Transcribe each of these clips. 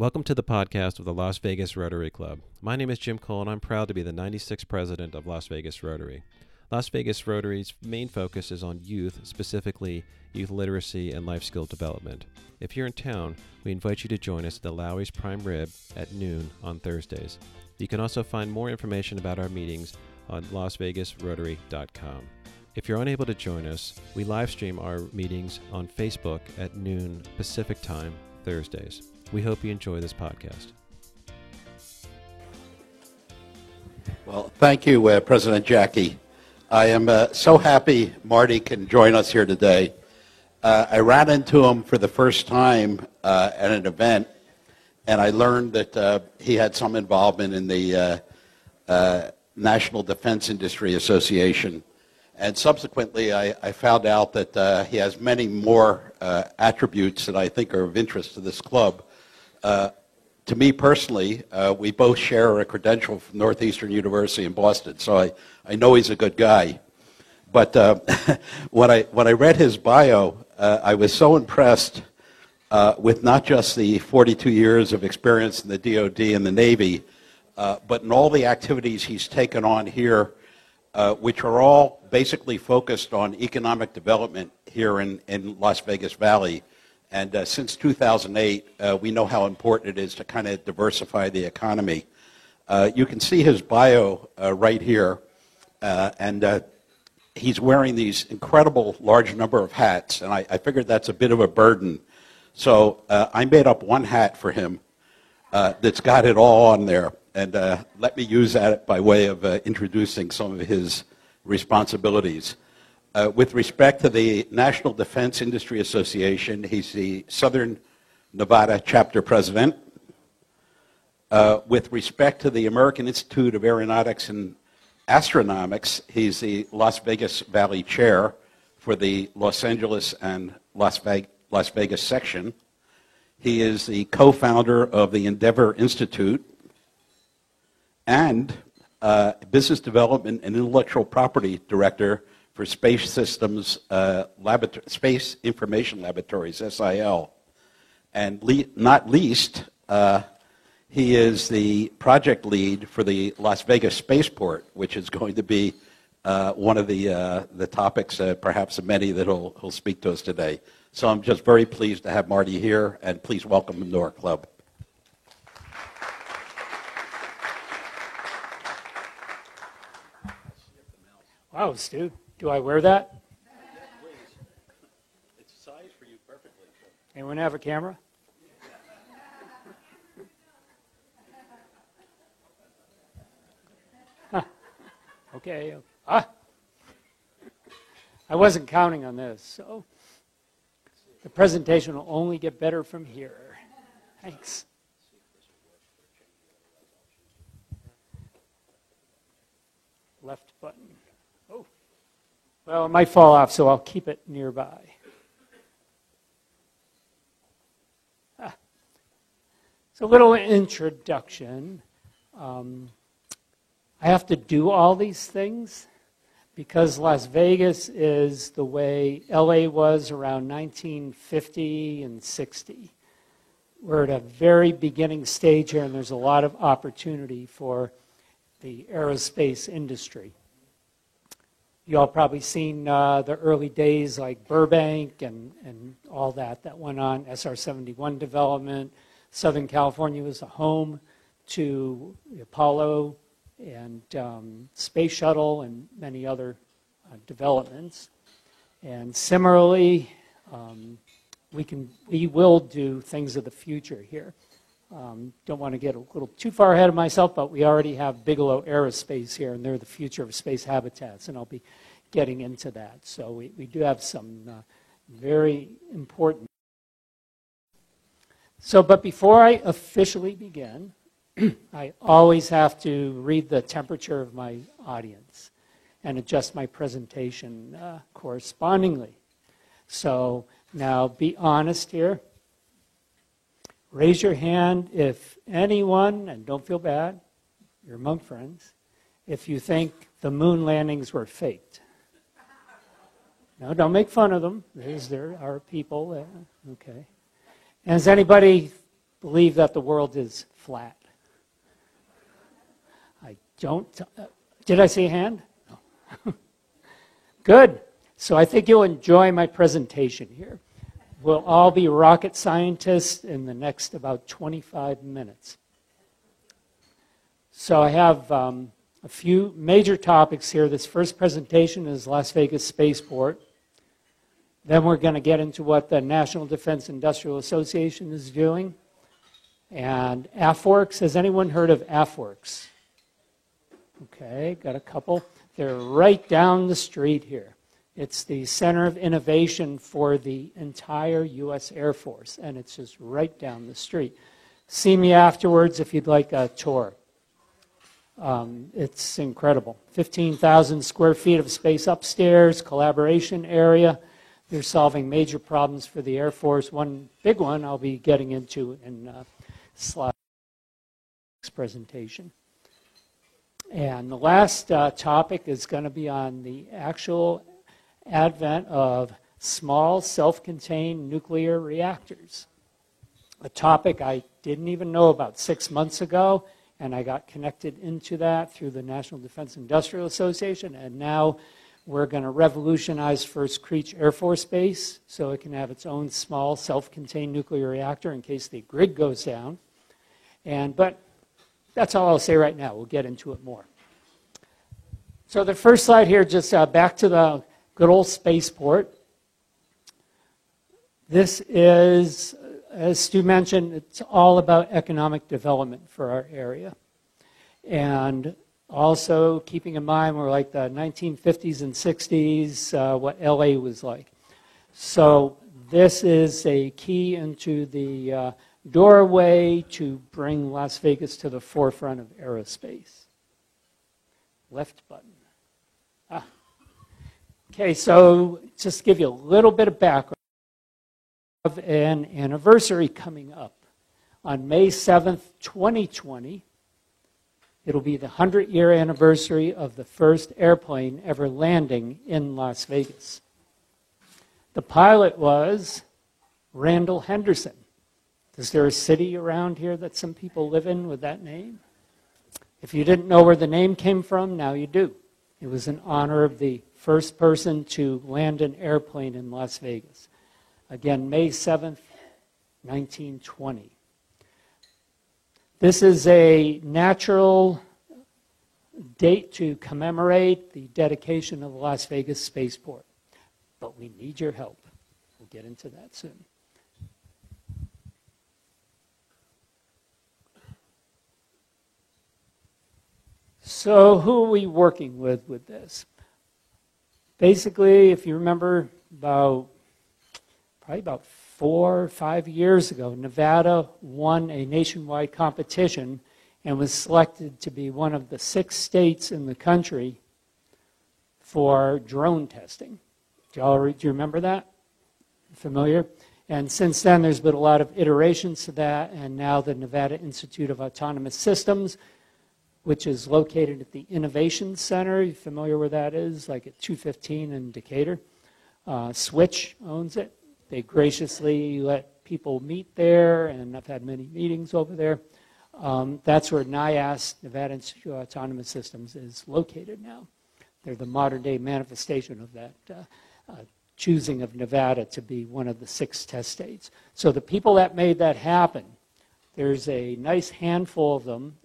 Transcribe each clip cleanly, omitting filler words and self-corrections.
Welcome to the podcast of the Las Vegas Rotary Club. My name is Jim Cole, and I'm proud to be the 96th president of Las Vegas Rotary. Las Vegas Rotary's main focus is on youth, specifically youth literacy and life skill development. If you're in town, we invite you to join us at the Lowry's Prime Rib at noon on Thursdays. You can also find more information about our meetings on LasVegasRotary.com. If you're unable to join us, we live stream our meetings on Facebook at noon Pacific Time Thursdays. We hope you enjoy this podcast. Well, thank you, President Jackie. I am so happy Marty can join us here today. I ran into him for the first time at an event, and I learned that he had some involvement in the National Defense Industry Association. And subsequently, I found out that he has many more attributes that I think are of interest to this club. To me personally, we both share a credential from Northeastern University in Boston, so I know he's a good guy. But when I read his bio, I was so impressed with not just the 42 years of experience in the DOD and the Navy, but in all the activities he's taken on here, which are all basically focused on economic development here in Las Vegas Valley. And since 2008, we know how important it is to kind of diversify the economy. You can see his bio right here, and he's wearing these incredible large number of hats, and I figured that's a bit of a burden. So I made up one hat for him that's got it all on there. And let me use that by way of introducing some of his responsibilities. With respect to the National Defense Industry Association, he's the Southern Nevada chapter president. With respect to the American Institute of Aeronautics and Astronautics, he's the Las Vegas Valley chair for the Los Angeles and Las Vegas section. He is the co-founder of the Endeavor Institute. And Business Development and Intellectual Property Director for Space Systems Space Information Laboratories, SIL. And not least, he is the project lead for the Las Vegas Spaceport, which is going to be one of the topics, perhaps of many, that he'll speak to us today. So I'm just very pleased to have Marty here, and please welcome him to our club. Wow, Stu, do I wear that? It's sized for you perfectly. Anyone have a camera? Huh. Okay. I wasn't counting on this, so the presentation will only get better from here. Thanks. Left button. Well, it might fall off, so I'll keep it nearby. So a little introduction. I have to do all these things because Las Vegas is the way LA was around 1950 and 60. We're at a very beginning stage here, and there's a lot of opportunity for the aerospace industry. You all probably seen the early days like Burbank and all that went on, SR-71 development. Southern California was a home to the Apollo and Space Shuttle and many other developments. And similarly, we will do things of the future here. Don't want to get a little too far ahead of myself, but we already have Bigelow Aerospace here, and they're the future of space habitats, and I'll be getting into that. So we do have some very important. So, but before I officially begin, I always have to read the temperature of my audience and adjust my presentation correspondingly. So now be honest here. Raise your hand if anyone, and don't feel bad, you're among friends, if you think the moon landings were faked. No, don't make fun of them. There are people. Okay. And does anybody believe that the world is flat. I don't. Did I see a hand? No. Good. So I think you'll enjoy my presentation here. We'll all be rocket scientists in the next about 25 minutes. So I have a few major topics here. This first presentation is Las Vegas Spaceport. Then we're going to get into what the National Defense Industrial Association is doing. And AFWERX, has anyone heard of AFWERX? Okay, got a couple. They're right down the street here. It's the center of innovation for the entire U.S. Air Force, and it's just right down the street. See me afterwards if you'd like a tour. It's incredible. 15,000 square feet of space upstairs, collaboration area. They're solving major problems for the Air Force. One big one I'll be getting into in slide next presentation. And the last topic is going to be on the actual advent of small self-contained nuclear reactors, a topic I didn't even know about 6 months ago, and I got connected into that through the National Defense Industrial Association, and now we're going to revolutionize first Creech Air Force Base so it can have its own small self-contained nuclear reactor in case the grid goes down. But that's all I'll say right now. We'll get into it more. So the first slide here, just back to the good old spaceport. This is, as Stu mentioned, it's all about economic development for our area. And also keeping in mind we're like the 1950s and 60s, what LA was like. So this is a key into the doorway to bring Las Vegas to the forefront of aerospace. Left button. Ah. Okay, so just to give you a little bit of background, we have an anniversary coming up. On May 7th, 2020, it'll be the 100-year anniversary of the first airplane ever landing in Las Vegas. The pilot was Randall Henderson. Is there a city around here that some people live in with that name? If you didn't know where the name came from, now you do. It was in honor of the first person to land an airplane in Las Vegas. Again, May 7th, 1920. This is a natural date to commemorate the dedication of Las Vegas Spaceport. But we need your help. We'll get into that soon. So who are we working with this? Basically, if you remember, probably about 4 or 5 years ago, Nevada won a nationwide competition and was selected to be one of the 6 states in the country for drone testing. Do you remember that? Familiar? And since then, there's been a lot of iterations to that, and now the Nevada Institute of Autonomous Systems, which is located at the Innovation Center. Are you familiar where that is? Like at 215 in Decatur. Switch owns it. They graciously let people meet there, and I've had many meetings over there. That's where NIAS, Nevada Institute of Autonomous Systems, is located now. They're the modern-day manifestation of that choosing of Nevada to be one of the 6 test states. So the people that made that happen, there's a nice handful of them.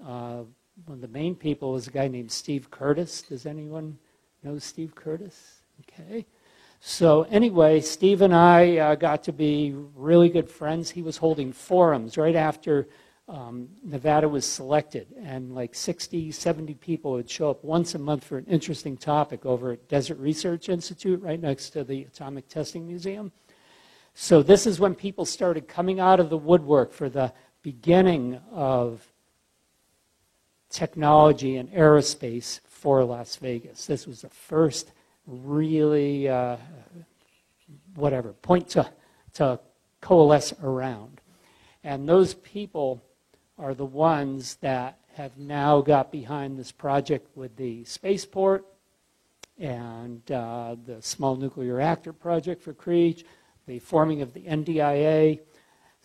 One of the main people was a guy named Steve Curtis. Does anyone know Steve Curtis? Okay. So anyway, Steve and I got to be really good friends. He was holding forums right after Nevada was selected. And like 60, 70 people would show up once a month for an interesting topic over at Desert Research Institute right next to the Atomic Testing Museum. So this is when people started coming out of the woodwork for the beginning of technology and aerospace for Las Vegas. This was the first really, point to coalesce around. And those people are the ones that have now got behind this project with the spaceport and the small nuclear reactor project for Creech, the forming of the NDIA.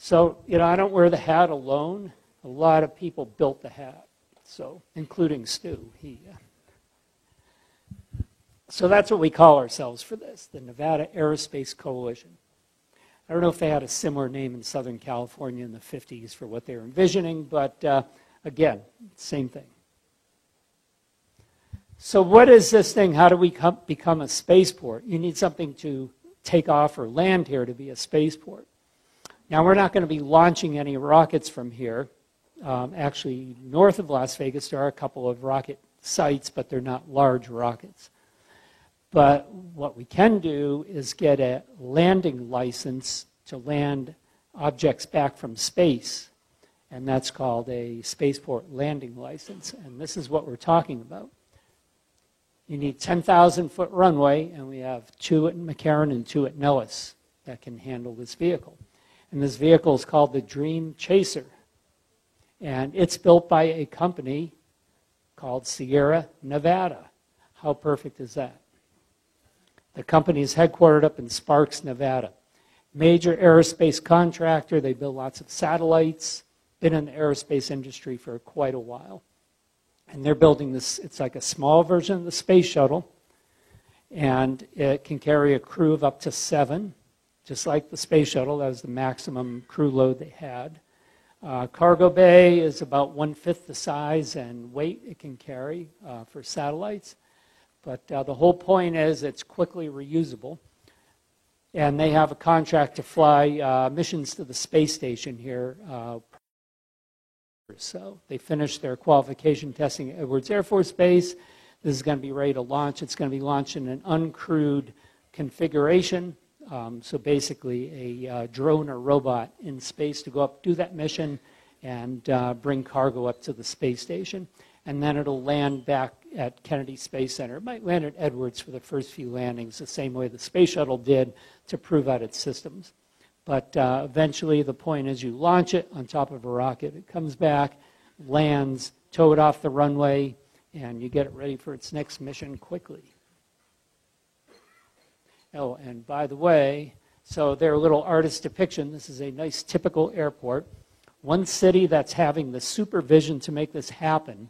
So, you know, I don't wear the hat alone. A lot of people built the hat, so, including Stu. So that's what we call ourselves for this, the Nevada Aerospace Coalition. I don't know if they had a similar name in Southern California in the 50s for what they were envisioning, but again, same thing. So what is this thing? How do we become a spaceport? You need something to take off or land here to be a spaceport. Now, we're not going to be launching any rockets from here. Actually, north of Las Vegas, there are a couple of rocket sites, but they're not large rockets. But what we can do is get a landing license to land objects back from space, and that's called a spaceport landing license, and this is what we're talking about. You need 10,000-foot runway, and we have 2 at McCarran and 2 at Nellis that can handle this vehicle. And this vehicle is called the Dream Chaser, and it's built by a company called Sierra Nevada. How perfect is that? The company is headquartered up in Sparks, Nevada. Major aerospace contractor. They build lots of satellites. Been in the aerospace industry for quite a while. And they're building this. It's like a small version of the space shuttle. And it can carry a crew of up to 7, just like the space shuttle. That was the maximum crew load they had. Cargo bay is about 1/5 the size and weight it can carry for satellites. But the whole point is it's quickly reusable. And they have a contract to fly missions to the space station here. So they finished their qualification testing at Edwards Air Force Base. This is going to be ready to launch. It's going to be launched in an uncrewed configuration. So basically a drone or robot in space to go up, do that mission, and bring cargo up to the space station. And then it'll land back at Kennedy Space Center. It might land at Edwards for the first few landings, the same way the space shuttle did to prove out its systems. But eventually, the point is you launch it on top of a rocket. It comes back, lands, tow it off the runway, and you get it ready for its next mission quickly. Oh, and by the way, so their little artist depiction, this is a nice typical airport. One city that's having the supervision to make this happen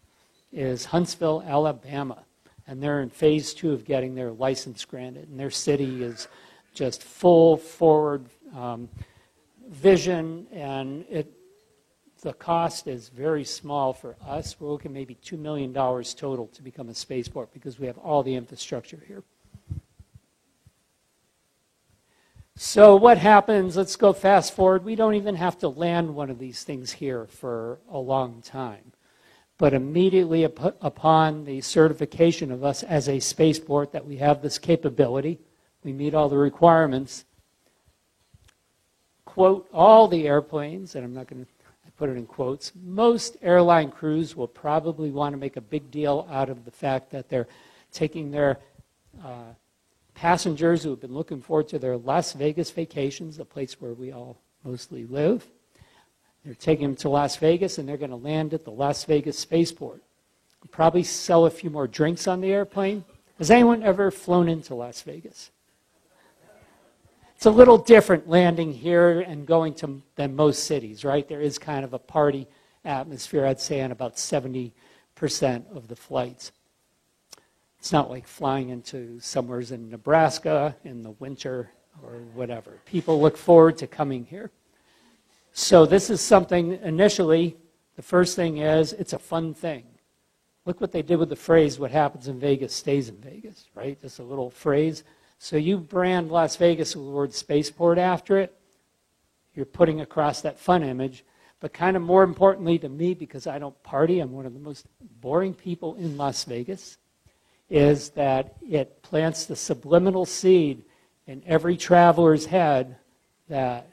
is Huntsville, Alabama, and they're in phase 2 of getting their license granted, and their city is just full forward vision, and the cost is very small for us. We're looking maybe $2 million total to become a spaceport because we have all the infrastructure here. So what happens? Let's go fast forward. We don't even have to land one of these things here for a long time. But immediately upon the certification of us as a spaceport that we have this capability, we meet all the requirements, quote, all the airplanes, and I'm not going to put it in quotes, most airline crews will probably want to make a big deal out of the fact that they're taking their passengers who have been looking forward to their Las Vegas vacations, the place where we all mostly live. They're taking them to Las Vegas, and they're going to land at the Las Vegas Spaceport. We'll probably sell a few more drinks on the airplane. Has anyone ever flown into Las Vegas? It's a little different landing here and going to than most cities, right? There is kind of a party atmosphere, I'd say, on about 70% of the flights. It's not like flying into somewheres in Nebraska in the winter or whatever. People look forward to coming here. So this is something, initially, the first thing is, it's a fun thing. Look what they did with the phrase, what happens in Vegas stays in Vegas, right? Just a little phrase. So you brand Las Vegas with the word spaceport after it. You're putting across that fun image. But kind of more importantly to me, because I don't party, I'm one of the most boring people in Las Vegas, is that it plants the subliminal seed in every traveler's head that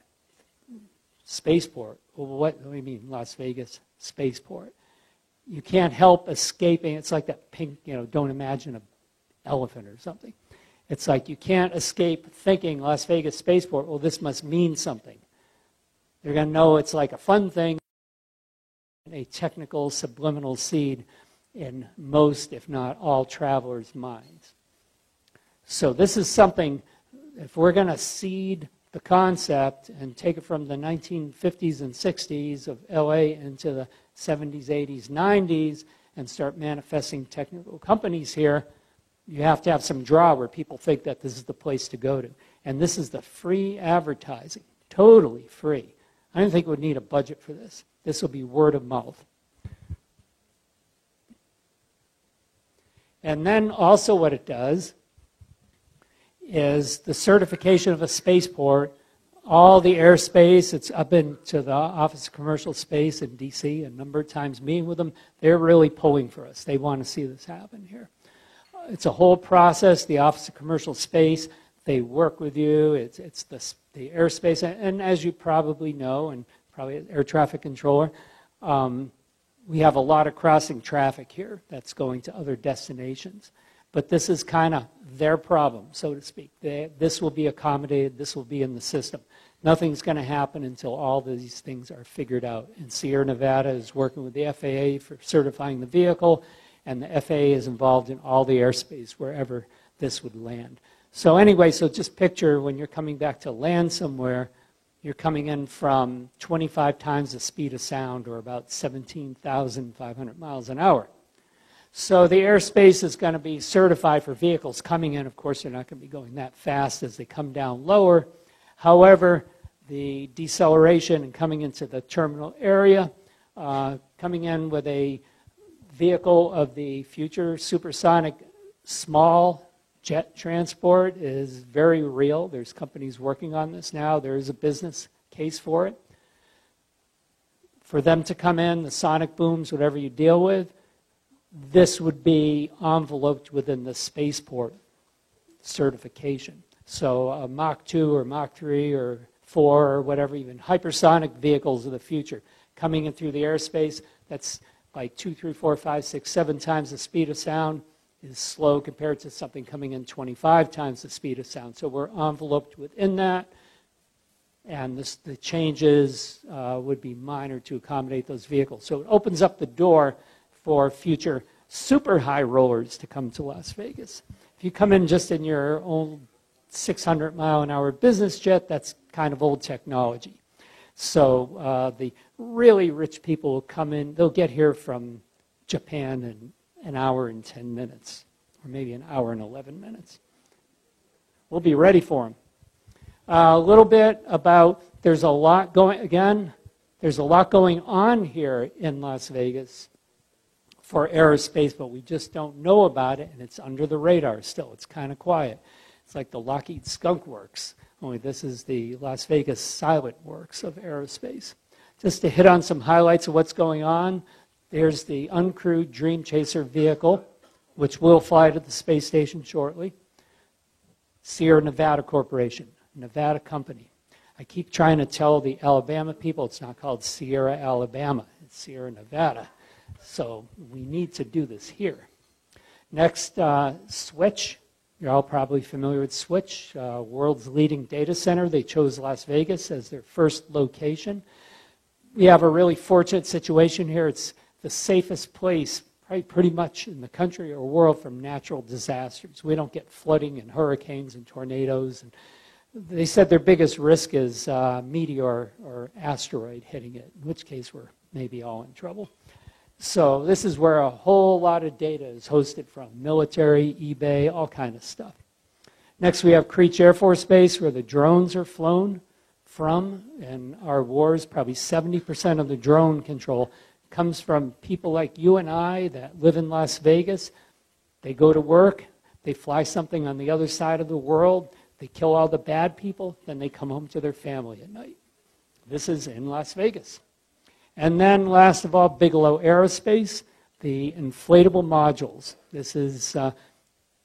spaceport. Well, what do we mean, Las Vegas spaceport? You can't help escaping. It's like that pink, you know, don't imagine an elephant or something. It's like you can't escape thinking Las Vegas spaceport, well, this must mean something. They're going to know it's like a fun thing, a technical subliminal seed in most, if not all, travelers' minds. So this is something, if we're going to seed the concept and take it from the 1950s and 60s of LA into the 70s, 80s, 90s and start manifesting technical companies here, you have to have some draw where people think that this is the place to go to. And this is the free advertising, totally free. I don't think we would need a budget for this. This will be word of mouth. And then also what it does is the certification of a spaceport, all the airspace. It's up into the Office of Commercial Space in DC a number of times meeting with them. They're really pulling for us. They want to see this happen here. It's a whole process, the Office of Commercial Space. They work with you. It's the airspace. And as you probably know, and probably air traffic controller, we have a lot of crossing traffic here that's going to other destinations. But this is kind of their problem, so to speak. This will be accommodated. This will be in the system. Nothing's going to happen until all these things are figured out. And Sierra Nevada is working with the FAA for certifying the vehicle, and the FAA is involved in all the airspace wherever this would land. So anyway, so just picture when you're coming back to land somewhere, you're coming in from 25 times the speed of sound, or about 17,500 miles an hour. So the airspace is going to be certified for vehicles coming in. Of course, they're not going to be going that fast as they come down lower. However, the deceleration and coming into the terminal area, coming in with a vehicle of the future supersonic small jet transport is very real. There's companies working on this now. There is a business case for it. For them to come in, the sonic booms, whatever you deal with, this would be enveloped within the spaceport certification. So a Mach 2 or Mach 3 or 4 or whatever, even hypersonic vehicles of the future coming in through the airspace that's like 2, 3, 4, 5, 6, 7 times the speed of sound is slow compared to something coming in 25 times the speed of sound. So we're enveloped within that, and the changes would be minor to accommodate those vehicles. So it opens up the door for future super high rollers to come to Las Vegas. If you come in just in your old 600 mile an hour business jet, that's kind of old technology. So the really rich people will come in, they'll get here from Japan in an hour and 10 minutes, or maybe an hour and 11 minutes. We'll be ready for them. A little bit about, there's a lot going, again, there's a lot going on here in Las Vegas for aerospace, but we just don't know about it, and it's under the radar still. It's kind of quiet. It's like the Lockheed Skunk Works, only this is the Las Vegas Silent Works of aerospace. Just to hit on some highlights of what's going on, there's the uncrewed Dream Chaser vehicle, which will fly to the space station shortly. Sierra Nevada Corporation, Nevada company. I keep trying to tell the Alabama people it's not called Sierra Alabama, it's Sierra Nevada. So we need to do this here. Next, Switch. You're all probably familiar with Switch, world's leading data center. They chose Las Vegas as their first location. We have a really fortunate situation here. It's the safest place, probably pretty much in the country or world, from natural disasters. We don't get flooding and hurricanes and tornadoes. And they said their biggest risk is meteor or asteroid hitting it, in which case we're maybe all in trouble. So this is where a whole lot of data is hosted from, military, eBay, all kind of stuff. Next we have Creech Air Force Base, where the drones are flown from, and our wars, probably 70% of the drone control comes from people like you and I that live in Las Vegas. They go to work, they fly something on the other side of the world, they kill all the bad people, then they come home to their family at night. This is in Las Vegas. And then last of all, Bigelow Aerospace, the inflatable modules. This is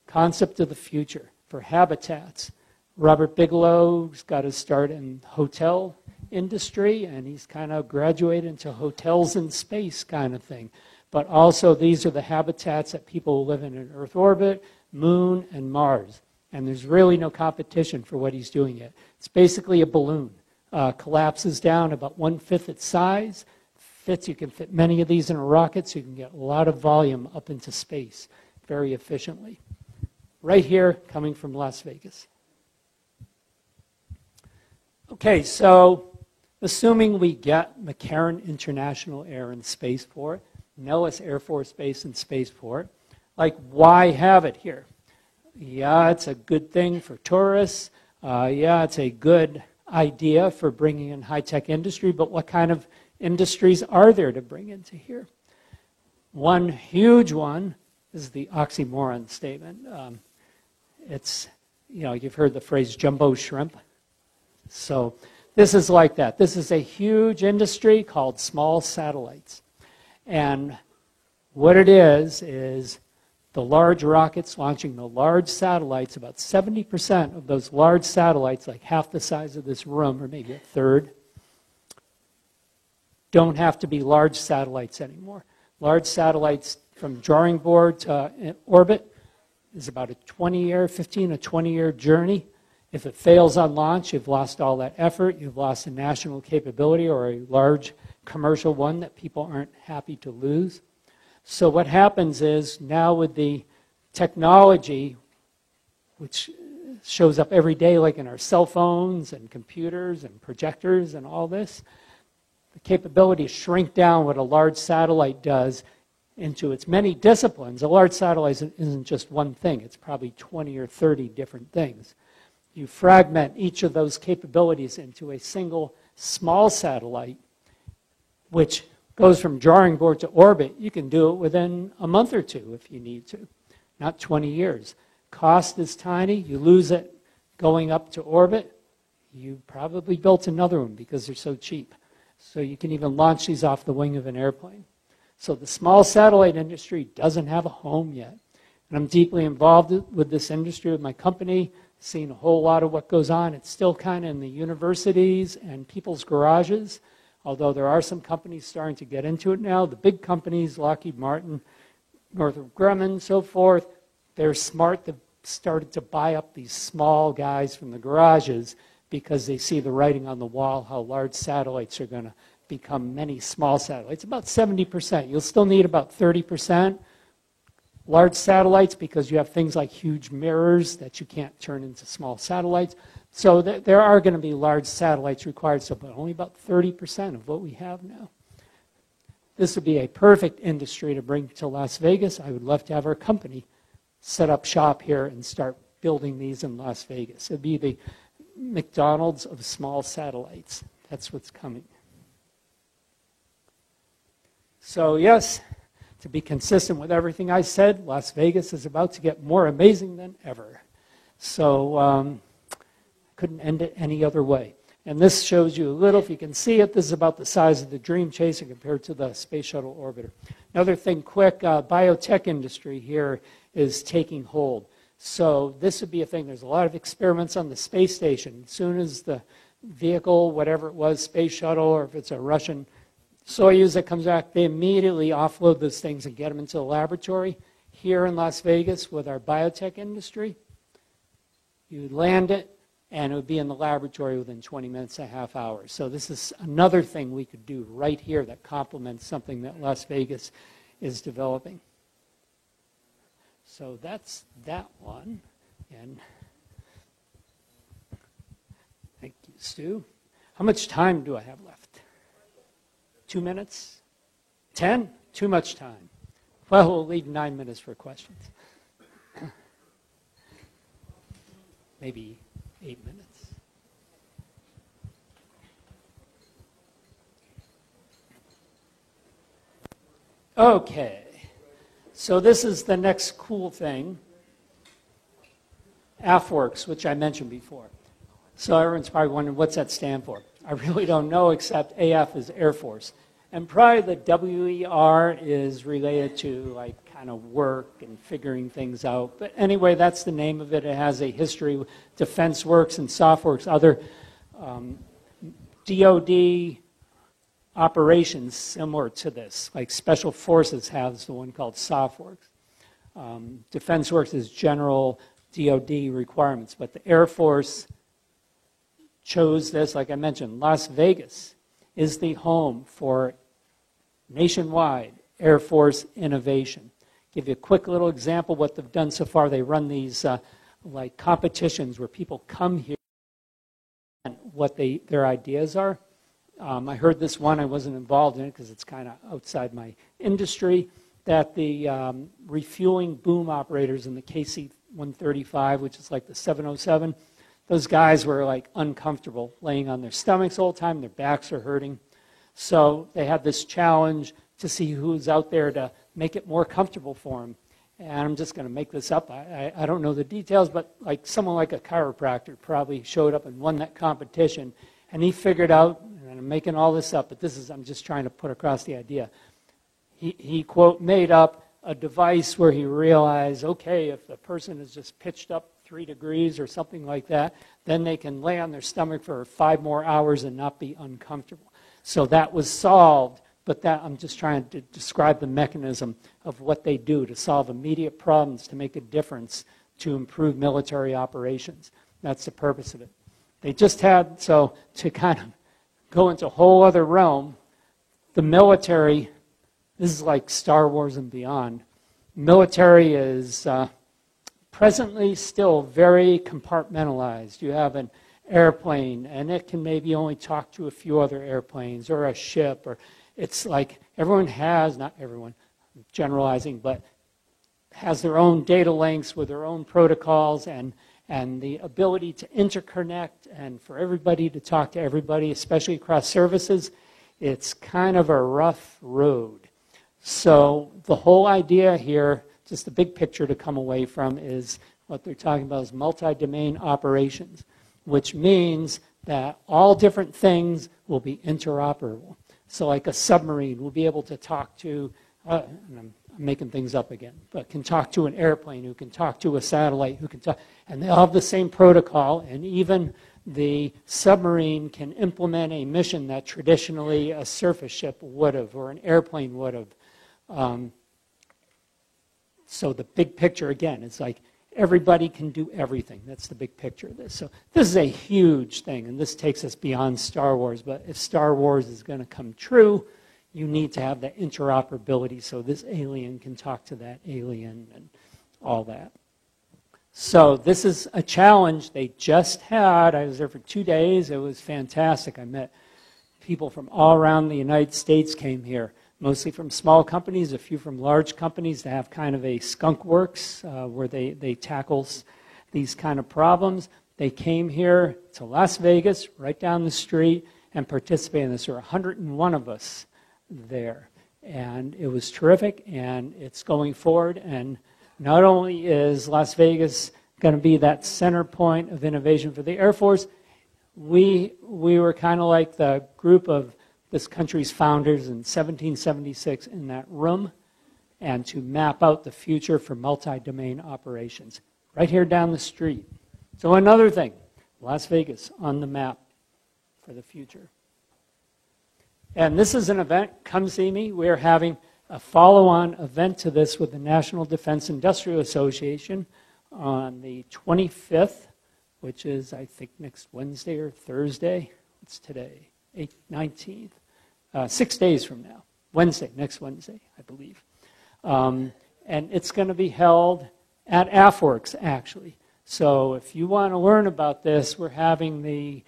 concept of the future for habitats. Robert Bigelow's got his start in hotel industry, and he's kind of graduated into hotels in space kind of thing. But also these are the habitats that people live in Earth orbit, Moon, and Mars. And there's really no competition for what he's doing yet. It's basically a balloon. Collapses down about 1/5 its size. Fits, you can fit many of these in a rocket, so you can get a lot of volume up into space very efficiently. Right here, coming from Las Vegas. Okay, so assuming we get McCarran International Air and Spaceport, Nellis Air Force Base and Spaceport, like, why have it here? Yeah, it's a good thing for tourists. Yeah, it's a good idea for bringing in high-tech industry, but what kind of industries are there to bring into here? One huge one is the oxymoron statement. It's, you know, you've heard the phrase jumbo shrimp. So this is like that. This is a huge industry called small satellites. And what it is the large rockets launching the large satellites. About 70% of those large satellites, like half the size of this room, or maybe a third, don't have to be large satellites anymore. Large satellites from drawing board to orbit is about a 15 to 20 year journey. If it fails on launch, you've lost all that effort, you've lost a national capability or a large commercial one that people aren't happy to lose. So what happens is now with the technology, which shows up every day like in our cell phones and computers and projectors and all this, the capability to shrink down what a large satellite does into its many disciplines. A large satellite isn't just one thing, it's probably 20 or 30 different things. You fragment each of those capabilities into a single small satellite, which goes from drawing board to orbit. You can do it within a month or two if you need to, not 20 years. Cost is tiny, you lose it going up to orbit, you probably built another one because they're so cheap. So you can even launch these off the wing of an airplane. So the small satellite industry doesn't have a home yet. And I'm deeply involved with this industry, with my company, seeing a whole lot of what goes on. It's still kind of in the universities and people's garages, although there are some companies starting to get into it now. The big companies, Lockheed Martin, Northrop Grumman, so forth, they're smart. They've started to buy up these small guys from the garages because they see the writing on the wall, how large satellites are going to become many small satellites. About 70%. You'll still need about 30%. Large satellites, because you have things like huge mirrors that you can't turn into small satellites. So there are going to be large satellites required, so, but only about 30% of what we have now. This would be a perfect industry to bring to Las Vegas. I would love to have our company set up shop here and start building these in Las Vegas. It would be the McDonald's of small satellites. That's what's coming. So yes, to be consistent with everything I said, Las Vegas is about to get more amazing than ever. So couldn't end it any other way. And this shows you a little, if you can see it, this is about the size of the Dream Chaser compared to the Space Shuttle Orbiter. Another thing quick, biotech industry here is taking hold. So this would be a thing. There's a lot of experiments on the space station. As soon as the vehicle, whatever it was, space shuttle, or if it's a Russian Soyuz that comes back, they immediately offload those things and get them into the laboratory. Here in Las Vegas with our biotech industry, you land it, and it would be in the laboratory within 20 minutes, a half hour. So this is another thing we could do right here that complements something that Las Vegas is developing. So that's that one. And thank you, Stu. How much time do I have left? 2 minutes? 10? Too much time. Well, we'll leave 9 minutes for questions. Maybe 8 minutes. Okay, so this is the next cool thing, AFWERX, which I mentioned before. So everyone's probably wondering, what's that stand for? I really don't know, except AF is Air Force. And probably the WER is related to, like, kind of work and figuring things out. But anyway, that's the name of it. It has a history. Defense Works and SoftWorks, other DOD operations similar to this. Like Special Forces has the one called SoftWorks. Defense Works is general DOD requirements. But the Air Force chose this, like I mentioned. Las Vegas is the home for nationwide Air Force innovation. Give you a quick little example what they've done so far. They run these like competitions where people come here and what their ideas are. I heard this one, I wasn't involved in it because it's kind of outside my industry, that the refueling boom operators in the KC-135, which is like the 707, those guys were like uncomfortable laying on their stomachs all the time, their backs are hurting. So they had this challenge to see who's out there to make it more comfortable for them. And I'm just going to make this up. I don't know the details, but like someone like a chiropractor probably showed up and won that competition. And he figured out, and I'm making all this up, but this is, I'm just trying to put across the idea. He quote, made up a device where he realized, okay, if the person is just pitched up 3 degrees or something like that, then they can lay on their stomach for 5 more hours and not be uncomfortable. So that was solved, but that, I'm just trying to describe the mechanism of what they do to solve immediate problems, to make a difference, to improve military operations. That's the purpose of it. They just had, so to kind of go into a whole other realm, the military, this is like Star Wars and beyond. Military is presently still very compartmentalized. You have an airplane, and it can maybe only talk to a few other airplanes or a ship, or it's like everyone has, not everyone, I'm generalizing, but has their own data links with their own protocols, and the ability to interconnect and for everybody to talk to everybody, especially across services, it's kind of a rough road. So the whole idea here, just the big picture to come away from, is what they're talking about is multi-domain operations, which means that all different things will be interoperable. So like a submarine will be able to talk to, and I'm making things up again, but can talk to an airplane, who can talk to a satellite, who can talk, and they all have the same protocol, and even the submarine can implement a mission that traditionally a surface ship would have, or an airplane would have. So the big picture, again, it's like, everybody can do everything. That's the big picture of this. So this is a huge thing, and this takes us beyond Star Wars. But if Star Wars is going to come true, you need to have that interoperability so this alien can talk to that alien and all that. So this is a challenge they just had. I was there for 2 days. It was fantastic. I met people from all around the United States came here, mostly from small companies, a few from large companies that have kind of a skunk works where they tackle these kind of problems. They came here to Las Vegas, right down the street, and participated in this. There were 101 of us there. And it was terrific, and it's going forward. And not only is Las Vegas going to be that center point of innovation for the Air Force, we were kind of like the group of this country's founders in 1776 in that room, and to map out the future for multi-domain operations right here down the street. So another thing, Las Vegas on the map for the future. And this is an event, come see me. We're having a follow-on event to this with the National Defense Industry Association on the 25th, which is, I think, next Wednesday or Thursday. It's today, 19th. 6 days from now, Wednesday, next Wednesday, I believe. And it's going to be held at AFWERX, actually. So if you want to learn about this, we're having the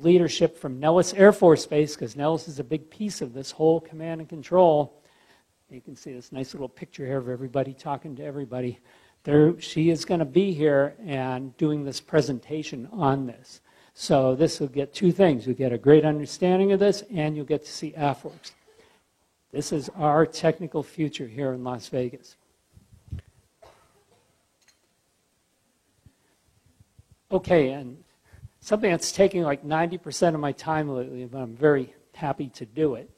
leadership from Nellis Air Force Base, because Nellis is a big piece of this whole command and control. You can see this nice little picture here of everybody talking to everybody. There, she is going to be here and doing this presentation on this. So this will get two things. You'll get a great understanding of this, and you'll get to see AFWERX. This is our technical future here in Las Vegas. Okay, and something that's taking like 90% of my time lately, but I'm very happy to do it,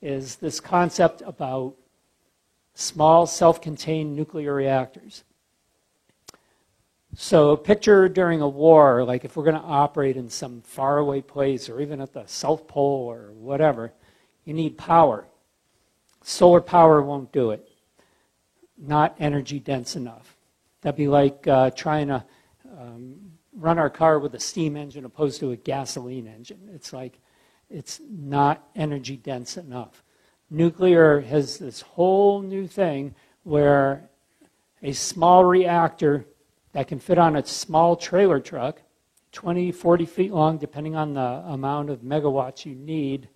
is this concept about small self-contained nuclear reactors. So picture during a war, like if we're going to operate in some faraway place or even at the South Pole or whatever, you need power. Solar power won't do it. Not energy dense enough. That'd be like trying to run our car with a steam engine opposed to a gasoline engine. It's like it's not energy dense enough. Nuclear has this whole new thing where a small reactor that can fit on a small trailer truck, 20, 40 feet long, depending on the amount of megawatts you need.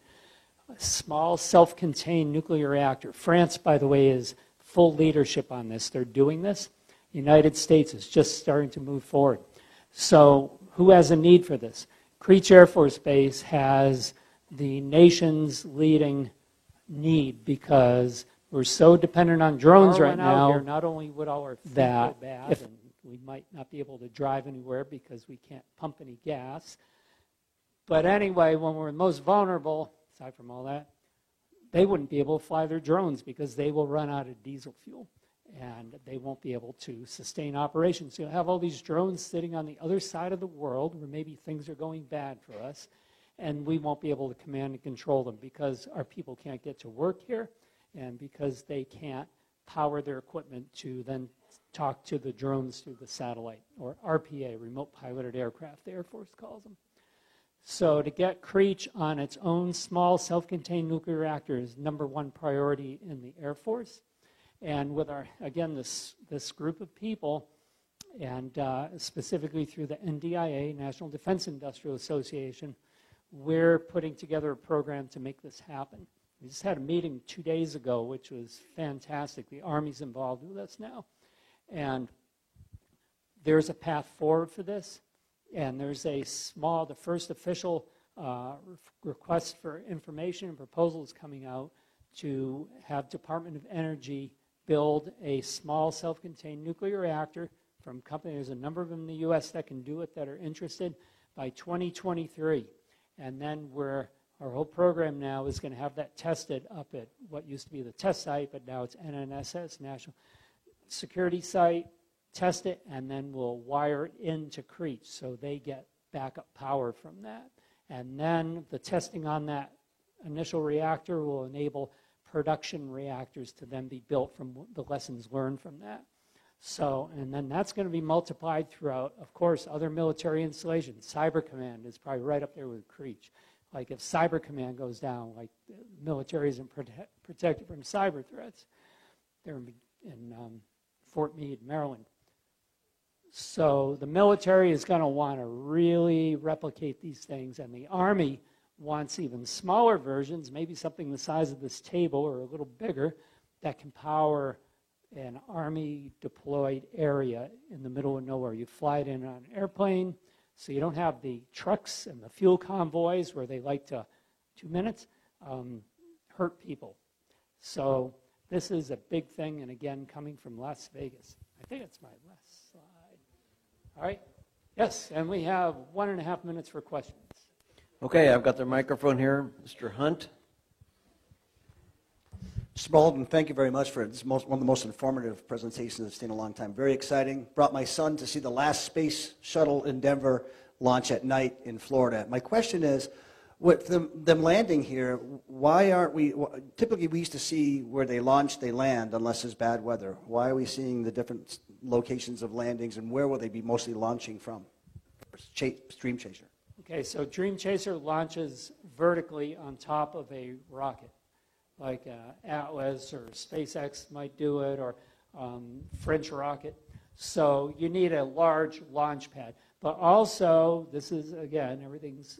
A small self-contained nuclear reactor. France, by the way, is full leadership on this. They're doing this. The United States is just starting to move forward. So who has a need for this? Creech Air Force Base has the nation's leading need because we're so dependent on drones right now. Here, not only would all our food go bad, if, and we might not be able to drive anywhere because we can't pump any gas. But anyway, when we're most vulnerable, aside from all that, they wouldn't be able to fly their drones because they will run out of diesel fuel and they won't be able to sustain operations. So you'll have all these drones sitting on the other side of the world where maybe things are going bad for us, and we won't be able to command and control them because our people can't get to work here and because they can't power their equipment to then talk to the drones through the satellite, or RPA, remote piloted aircraft, the Air Force calls them. So to get Creech on its own small self-contained nuclear reactor is #1 priority in the Air Force. And with our, again, this group of people, and specifically through the NDIA, National Defense Industrial Association, we're putting together a program to make this happen. We just had a meeting 2 days ago, which was fantastic. The Army's involved with us now. And there's a path forward for this. And there's a small, the first official request for information and proposals coming out to have Department of Energy build a small self-contained nuclear reactor from companies. There's a number of them in the US that can do it that are interested by 2023. And then our whole program now is going to have that tested up at what used to be the test site, but now it's NNSS, National Security Site. Test it, and then we'll wire it into Creech so they get backup power from that. And then the testing on that initial reactor will enable production reactors to then be built from the lessons learned from that. So, and then that's going to be multiplied throughout, of course, other military installations. Cyber Command is probably right up there with Creech. Like if Cyber Command goes down, like the military isn't protected from cyber threats. They're in Fort Meade, Maryland. So the military is going to want to really replicate these things, and the Army wants even smaller versions, maybe something the size of this table or a little bigger, that can power an Army deployed area in the middle of nowhere. You fly it in on an airplane, so you don't have the trucks and the fuel convoys where they like to, 2 minutes, hurt people. So this is a big thing, and again, coming from Las Vegas. I think it's my last slide. All right, yes, and we have 1.5 minutes for questions. Okay, I've got the microphone here. Mr. Hunt. Mr. Baldwin, thank you very much for this one of the most informative presentations I've seen in a long time. Very exciting. Brought my son to see the last space shuttle Endeavor launch at night in Florida. My question is, with them landing here, why aren't we, typically we used to see where they launch, they land, unless there's bad weather. Why are we seeing the different locations of landings, and where will they be mostly launching from? Dream Chaser. Okay, so Dream Chaser launches vertically on top of a rocket, like Atlas or SpaceX might do it, or French rocket. So you need a large launch pad. But also, this is, again, everything's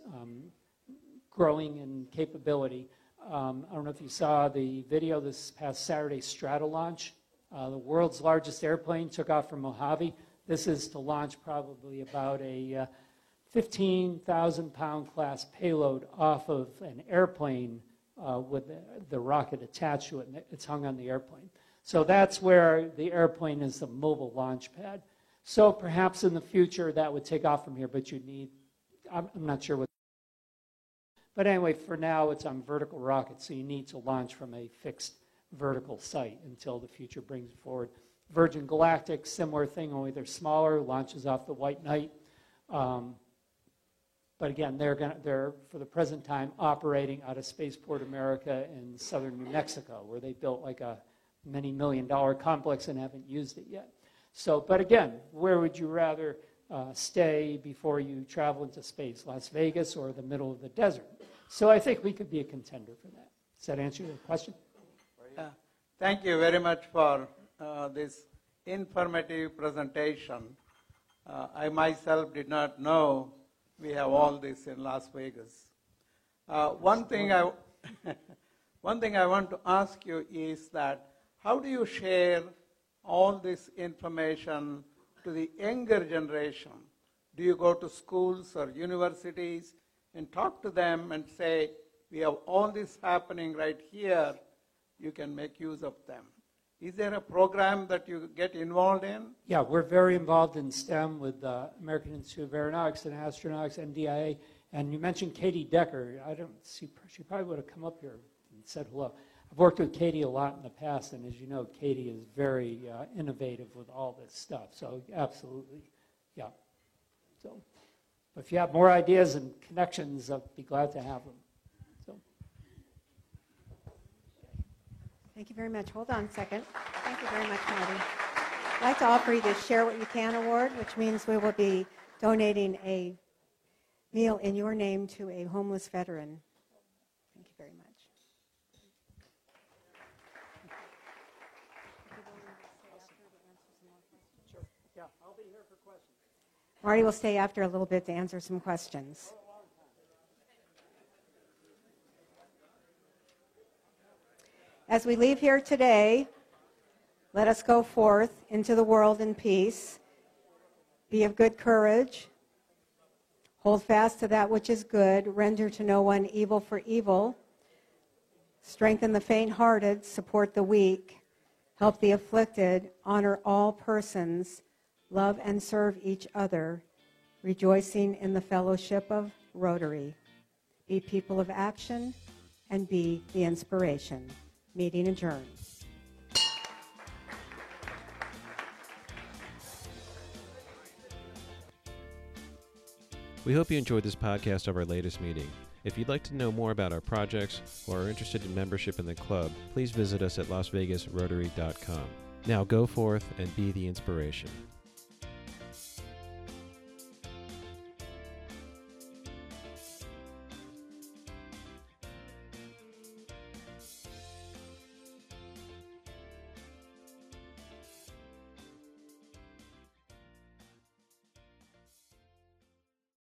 growing in capability. I don't know if you saw the video this past Saturday, Stratolaunch. The world's largest airplane took off from Mojave. This is to launch probably about a 15,000-pound class payload off of an airplane with the rocket attached to it, and it's hung on the airplane. So that's where the airplane is the mobile launch pad. So perhaps in the future that would take off from here, but you need, I'm not sure what. But anyway, for now, it's on vertical rockets, so you need to launch from a fixed vertical site until the future brings it forward. Virgin Galactic, similar thing, only they're smaller, launches off the White Knight. But again, they're for the present time, operating out of Spaceport America in southern New Mexico, where they built like a many million-dollar complex and haven't used it yet. So, but again, where would you rather stay before you travel into space, Las Vegas or the middle of the desert? So I think we could be a contender for that. Does that answer your question? Thank you very much for this informative presentation. I myself did not know we have all this in Las Vegas. One thing I want to ask you is that how do you share all this information to the younger generation? Do you go to schools or universities and talk to them and say, we have all this happening right here, you can make use of them? Is there a program that you get involved in? Yeah, we're very involved in STEM with the American Institute of Aeronautics and Astronautics, MDIA. And you mentioned Katie Decker. I don't see, she probably would have come up here and said hello. I've worked with Katie a lot in the past, and as you know, Katie is very innovative with all this stuff. So absolutely, yeah. So if you have more ideas and connections, I'd be glad to have them. Thank you very much. Hold on a second. Thank you very much, Marty. I'd like to offer you the Share What You Can Award, which means we will be donating a meal in your name to a homeless veteran. Thank you very much. Yeah, I'll be here for questions. Marty will stay after a little bit to answer some questions. As we leave here today, let us go forth into the world in peace. Be of good courage. Hold fast to that which is good. Render to no one evil for evil. Strengthen the faint-hearted. Support the weak. Help the afflicted. Honor all persons. Love and serve each other, rejoicing in the fellowship of Rotary. Be people of action and be the inspiration. Meeting adjourned. We hope you enjoyed this podcast of our latest meeting. If you'd like to know more about our projects or are interested in membership in the club, please visit us at LasVegasRotary.com. Now go forth and be the inspiration.